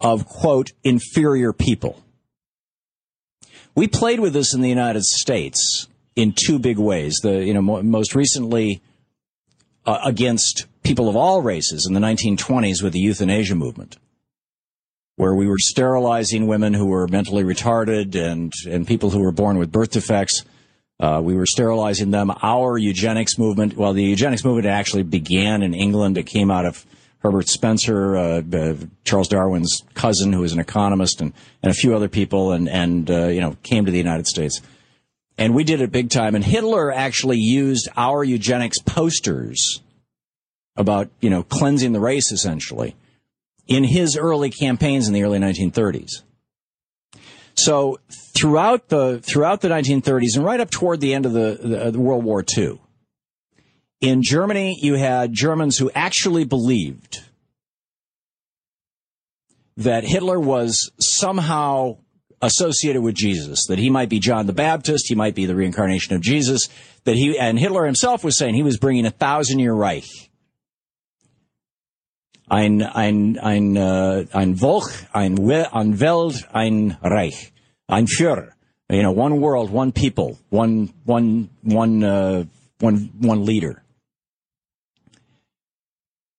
of, quote, inferior people. We played with this in the United States in two big ways. The, you know, mo- most recently uh, against people of all races in the nineteen twenties with the euthanasia movement, where we were sterilizing women who were mentally retarded and, and people who were born with birth defects. Uh, we were sterilizing them. Our eugenics movement, well, the eugenics movement actually began in England. It came out of Herbert Spencer, uh, uh, Charles Darwin's cousin, who was an economist, and, and a few other people, and, and uh, you know, came to the United States. And we did it big time. And Hitler actually used our eugenics posters about, you know, cleansing the race, essentially, in his early campaigns in the early nineteen thirties. So throughout the throughout the nineteen thirties and right up toward the end of the, the, the World War Two, in Germany, you had Germans who actually believed that Hitler was somehow associated with Jesus, that he might be John the Baptist, he might be the reincarnation of Jesus, that he, and Hitler himself was saying he was bringing a thousand-year Reich. Ein, ein, ein, uh, ein Volk, ein, ein Welt, ein Reich, ein Führer. You know, one world, one people, one, one, one, uh, one, one leader.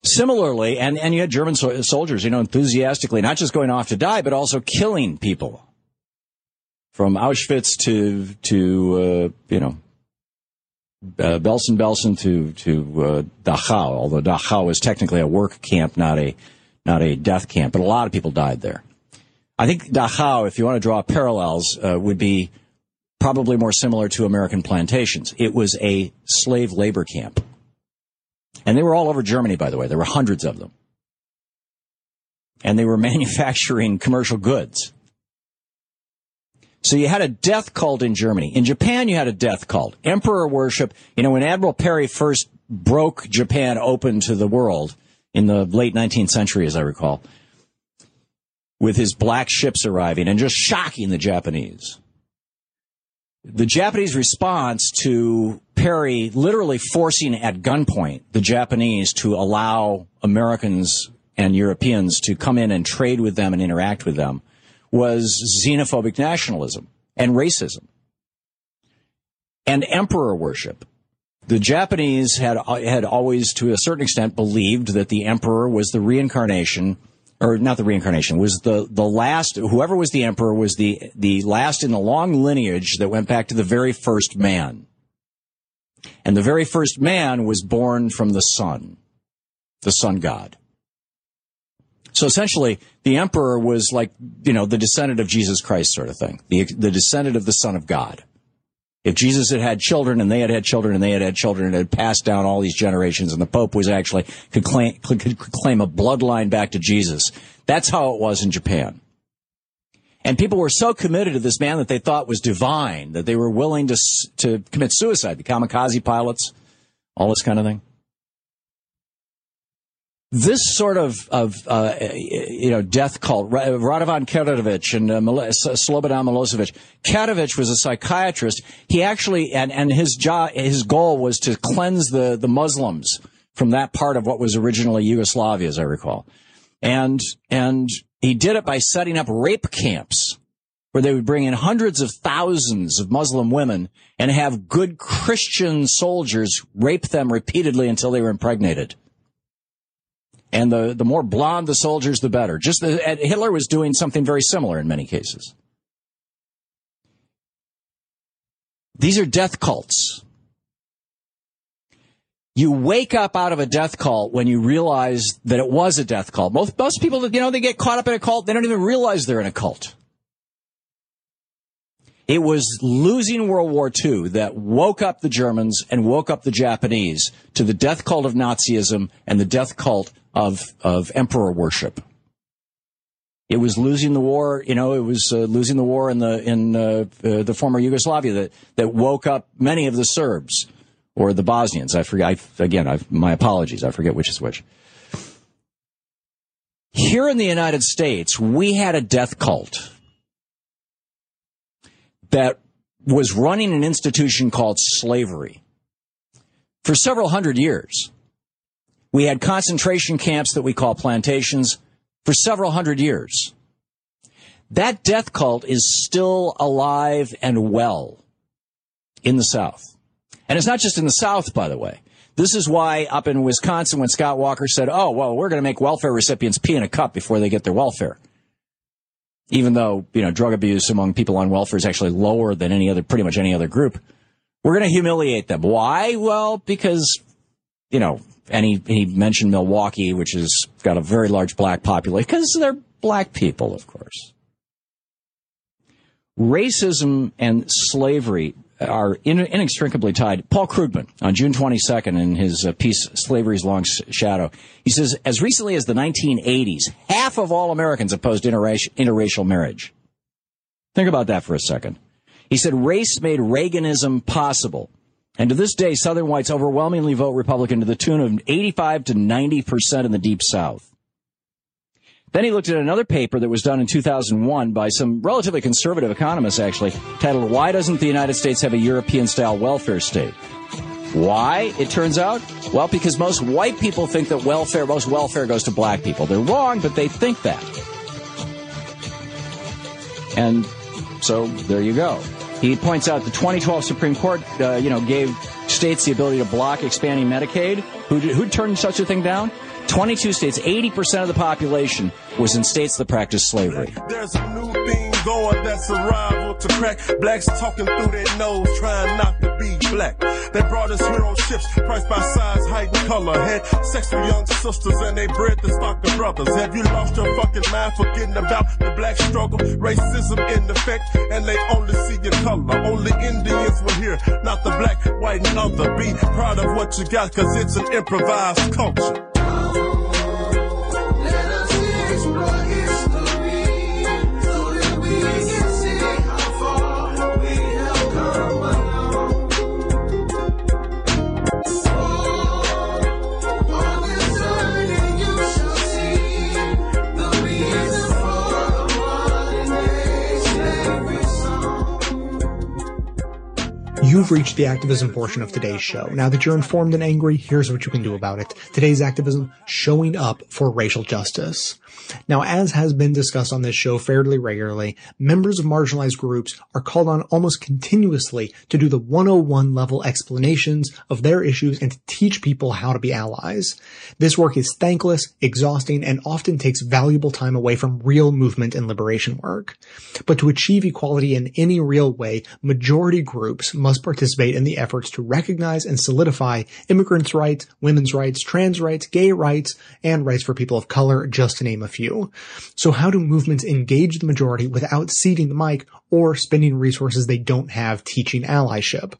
Similarly, and, and you had German so- soldiers, you know, enthusiastically, not just going off to die, but also killing people. From Auschwitz to, to, uh, you know, Uh, Belsen-Belsen to to uh, Dachau, although Dachau is technically a work camp, not a not a death camp. But a lot of people died there. I think Dachau, if you want to draw parallels, uh, would be probably more similar to American plantations. It was a slave labor camp, and they were all over Germany. By the way, there were hundreds of them, and they were manufacturing commercial goods. So you had a death cult in Germany. In Japan, you had a death cult. Emperor worship. You know, when Admiral Perry first broke Japan open to the world in the late nineteenth century, as I recall, with his black ships arriving and just shocking the Japanese. The Japanese response to Perry literally forcing at gunpoint the Japanese to allow Americans and Europeans to come in and trade with them and interact with them was xenophobic nationalism and racism and emperor worship. The Japanese had had always, to a certain extent, believed that the emperor was the reincarnation, or not the reincarnation, was the, the last, whoever was the emperor was the, the last in the long lineage that went back to the very first man. And the very first man was born from the sun, the sun god. So essentially, the emperor was like, you know, the descendant of Jesus Christ sort of thing, the, the descendant of the Son of God. If Jesus had had children and they had had children and they had had children and it had passed down all these generations and the Pope was actually could claim, could claim a bloodline back to Jesus, that's how it was in Japan. And people were so committed to this man that they thought was divine, that they were willing to to commit suicide, the kamikaze pilots, all this kind of thing. This sort of, of uh, you know, death cult, Radovan Karadžić and uh, Slobodan Milosevic. Karadžić was a psychiatrist. He actually, and, and his job, his goal was to cleanse the, the Muslims from that part of what was originally Yugoslavia, as I recall. And, and he did it by setting up rape camps where they would bring in hundreds of thousands of Muslim women and have good Christian soldiers rape them repeatedly until they were impregnated. And the, the more blonde the soldiers, the better. Just the, Hitler was doing something very similar in many cases. These are death cults. You wake up out of a death cult when you realize that it was a death cult. Most, most people, you know, they get caught up in a cult. They don't even realize they're in a cult. It was losing World War Two that woke up the Germans and woke up the Japanese to the death cult of Nazism and the death cult of, of emperor worship. It was losing the war, you know, it was uh, losing the war in the in uh, uh, the former Yugoslavia that, that woke up many of the Serbs or the Bosnians. I forget, I, again, I've, my apologies, I forget which is which. Here in the United States, we had a death cult that was running an institution called slavery for several hundred years. We had concentration camps that we call plantations. for several hundred years. That death cult is still alive and well in the South. And it's not just in the South, by the way. This is why up in Wisconsin, when Scott Walker said, oh, well, we're going to make welfare recipients pee in a cup before they get their welfare. Even though, you know, drug abuse among people on welfare is actually lower than any other, pretty much any other group. We're going to humiliate them. Why? Well, because, you know, and he, he mentioned Milwaukee, which has got a very large black population, because they're black people, of course. Racism and slavery are inextricably tied. Paul Krugman, on June twenty-second, in his piece, Slavery's Long Shadow, he says, as recently as the nineteen eighties, half of all Americans opposed interrac- interracial marriage. Think about that for a second. He said, race made Reaganism possible. And to this day, Southern whites overwhelmingly vote Republican to the tune of eighty-five to ninety percent in the Deep South. Then he looked at another paper that was done in two thousand one by some relatively conservative economists, actually, titled, Why Doesn't the United States Have a European-Style Welfare State? Why, it turns out? Well, because most white people think that welfare, most welfare goes to black people. They're wrong, but they think that. And so there you go. He points out the twenty twelve Supreme Court, uh, you know, gave states the ability to block expanding Medicaid. Who who turned such a thing down? twenty-two states, eighty percent of the population was in states that practiced slavery. There's a new thing going that's a rival to crack. Blacks talking through their nose, trying not to be black. They brought us here on ships, priced by size, height, and color. Had sex with young sisters and they bred to stock the brothers. Have you lost your fucking mind forgetting about the black struggle? Racism in effect, and they only see your color. Only Indians were here, not the black, white, and other. Be proud of what you got, cause it's an improvised culture. You've reached the activism portion of today's show. Now that you're informed and angry, here's what you can do about it. Today's activism, showing up for racial justice. Now, as has been discussed on this show fairly regularly, members of marginalized groups are called on almost continuously to do the one oh one level explanations of their issues and to teach people how to be allies. This work is thankless, exhausting, and often takes valuable time away from real movement and liberation work. But to achieve equality in any real way, majority groups must participate in the efforts to recognize and solidify immigrants' rights, women's rights, trans rights, gay rights, and rights for people of color, just to name a few. So how do movements engage the majority without ceding the mic or spending resources they don't have teaching allyship?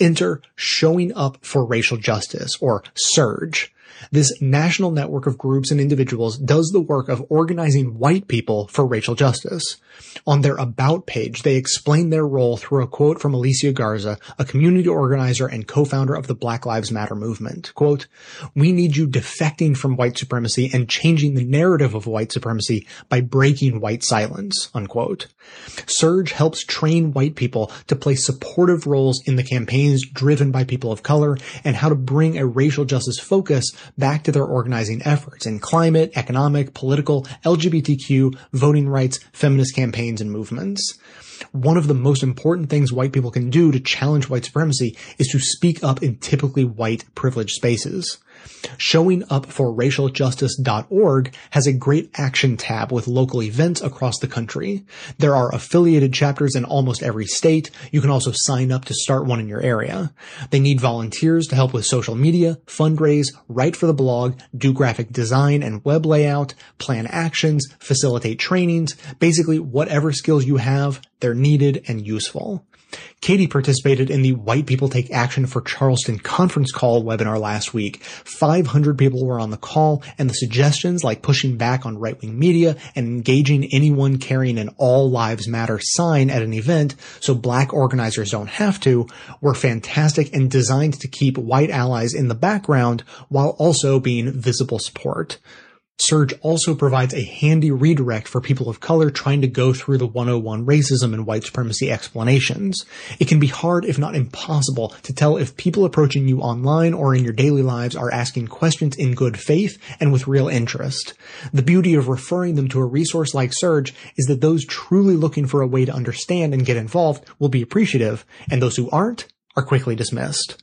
Enter Showing Up for Racial Justice, or SURGE. This national network of groups and individuals does the work of organizing white people for racial justice. On their About page, they explain their role through a quote from Alicia Garza, a community organizer and co-founder of the Black Lives Matter movement. Quote, "We need you defecting from white supremacy and changing the narrative of white supremacy by breaking white silence." Unquote. SURGE helps train white people to play supportive roles in the campaigns driven by people of color and how to bring a racial justice focus back to their organizing efforts in climate, economic, political, L G B T Q, voting rights, feminist campaigns, and movements. One of the most important things white people can do to challenge white supremacy is to speak up in typically white privileged spaces. showing up for racial justice dot org has a great action tab with local events across the country. There are affiliated chapters in almost every state. You can also sign up to start one in your area. They need volunteers to help with social media, fundraise, write for the blog, do graphic design and web layout, plan actions, facilitate trainings, basically whatever skills you have, they're needed and useful. Katie participated in the White People Take Action for Charleston conference call webinar last week. five hundred people were on the call, and the suggestions like pushing back on right-wing media and engaging anyone carrying an All Lives Matter sign at an event so black organizers don't have to were fantastic and designed to keep white allies in the background while also being visible support. Surge also provides a handy redirect for people of color trying to go through the one oh one racism and white supremacy explanations. It can be hard, if not impossible, to tell if people approaching you online or in your daily lives are asking questions in good faith and with real interest. The beauty of referring them to a resource like Surge is that those truly looking for a way to understand and get involved will be appreciative, and those who aren't are quickly dismissed.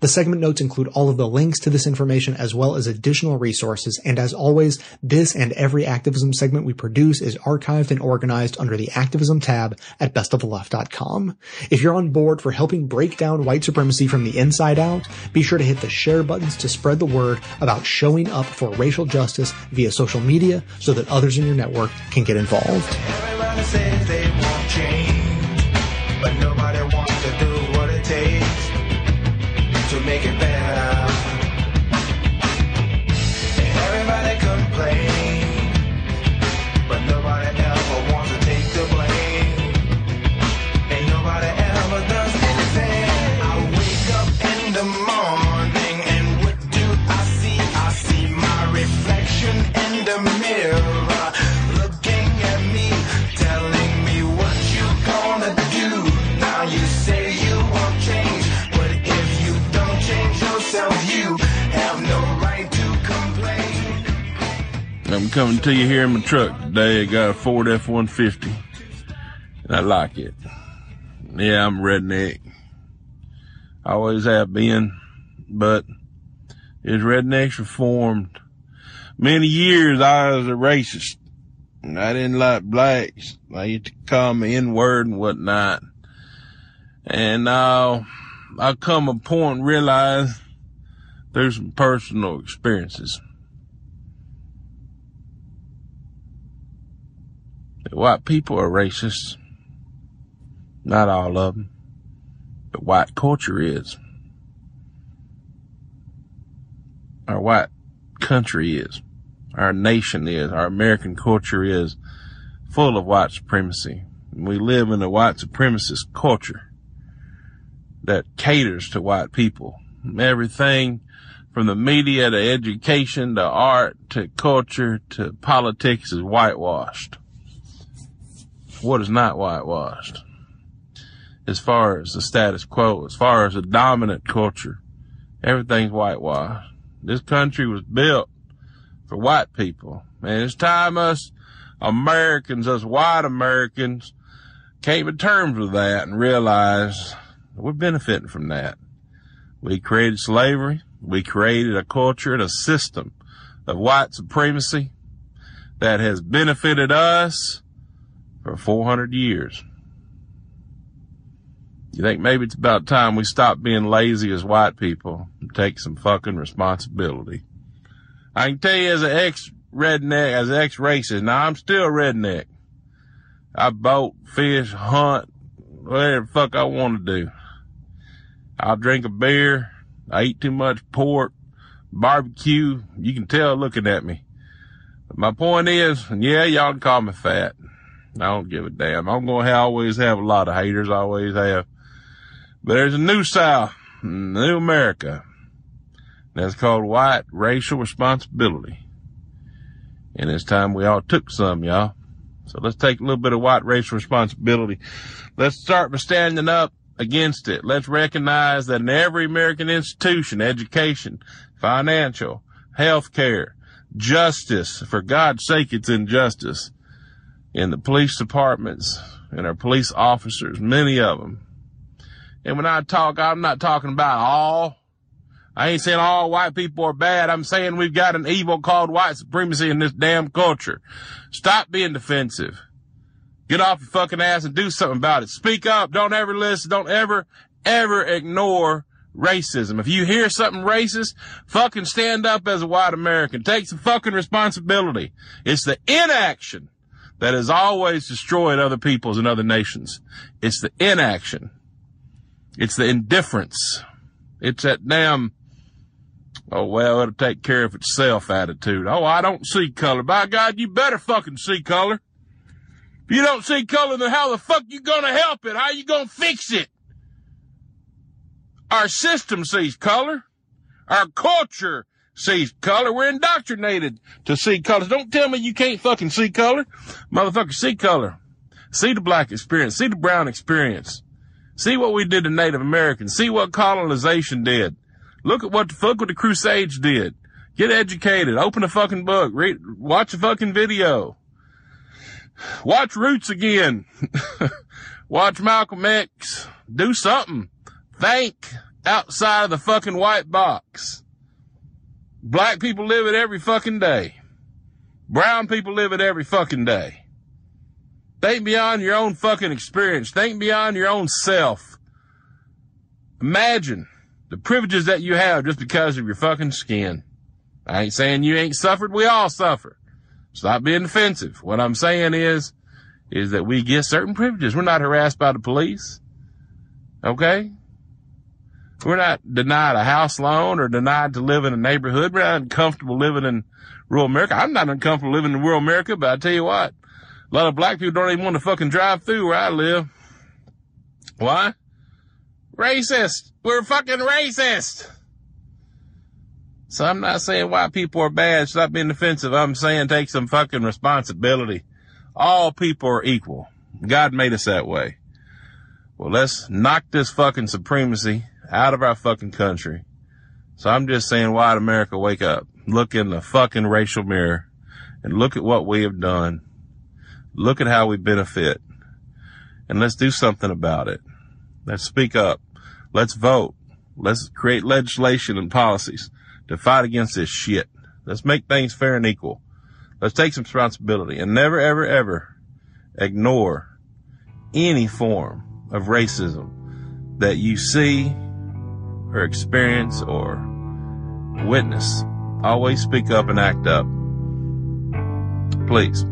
The segment notes include all of the links to this information as well as additional resources, and as always, this and every activism segment we produce is archived and organized under the Activism tab at best of the left dot com. If you're on board for helping break down white supremacy from the inside out, be sure to hit the share buttons to spread the word about showing up for racial justice via social media so that others in your network can get involved. Everybody says they won't change, but nobody wants to do to make it better. Everybody complains, but nobody ever wants to take the blame. Ain't nobody ever does anything. I wake up in the morning and what do I see? I see my reflection in the mirror, looking at me, telling me what you gonna do. Now you say you won't change. You have no right to complain. I'm coming to you here in my truck today. I got a Ford F one fifty, and I like it. Yeah, I'm redneck. I always have been, but is rednecks reformed? Many years I was a racist, and I didn't like blacks. They used to call me N-word and whatnot. And now uh, I come a point and realize through some personal experiences that white people are racist. Not all of them, but white culture is. Our white country is. Our nation is. Our American culture is full of white supremacy. We live in a white supremacist culture that caters to white people. Everything from the media to education to art to culture to politics is whitewashed. What is not whitewashed? As far as the status quo, as far as the dominant culture, everything's whitewashed. This country was built for white people. And it's time us Americans, us white Americans, came to terms with that and realized we're benefiting from that. We created slavery. We created a culture and a system of white supremacy that has benefited us for four hundred years. You think maybe it's about time we stop being lazy as white people and take some fucking responsibility. I can tell you as an ex-redneck, as an ex-racist, now I'm still a redneck. I boat, fish, hunt, whatever the fuck I want to do. I'll drink a beer. I eat too much pork, barbecue. You can tell looking at me. But my point is, yeah, y'all can call me fat. I don't give a damn. I'm going to always have a lot of haters. I always have. But there's a new South, new America. That's called white racial responsibility. And it's time we all took some, y'all. So let's take a little bit of white racial responsibility. Let's start by standing up against it. Let's recognize that in every American institution, education, financial, healthcare, justice, for God's sake, it's injustice. In the police departments, in our police officers, many of them. And when I talk, I'm not talking about all. I ain't saying all white people are bad. I'm saying we've got an evil called white supremacy in this damn culture. Stop being defensive. Get off your fucking ass and do something about it. Speak up. Don't ever listen. Don't ever, ever ignore racism. If you hear something racist, fucking stand up as a white American. Take some fucking responsibility. It's the inaction that has always destroyed other peoples and other nations. It's the inaction. It's the indifference. It's that damn, oh, well, it'll take care of itself attitude. Oh, I don't see color. By God, you better fucking see color. You don't see color, then how the fuck you gonna help it? How you gonna fix it? Our system sees color. Our culture see color. We're indoctrinated to see color. Don't tell me you can't fucking see color. Motherfucker, see color. See the black experience. See the brown experience. See what we did to Native Americans. See what colonization did. Look at what the fuck what the Crusades did. Get educated. Open a fucking book. Read, watch a fucking video. Watch Roots again. Watch Malcolm X. Do something. Think outside of the fucking white box. Black people live it every fucking day. Brown people live it every fucking day. Think beyond your own fucking experience. Think beyond your own self. Imagine the privileges that you have just because of your fucking skin. I ain't saying you ain't suffered. We all suffer. Stop being offensive. What I'm saying is, is that we get certain privileges. We're not harassed by the police. Okay? We're not denied a house loan or denied to live in a neighborhood. We're not uncomfortable living in rural America. I'm not uncomfortable living in rural America, but I tell you what, a lot of black people don't even want to fucking drive through where I live. Why? Racist. We're fucking racist. So I'm not saying white people are bad. Stop being offensive. I'm saying take some fucking responsibility. All people are equal. God made us that way. Well, let's knock this fucking supremacy out of our fucking country. So I'm just saying, white America, wake up. Look in the fucking racial mirror and look at what we have done. Look at how we benefit. And let's do something about it. Let's speak up. Let's vote. Let's create legislation and policies to fight against this shit. Let's make things fair and equal. Let's take some responsibility and never, ever, ever ignore any form of racism that you see or experience or witness. Always speak up and act up. Please.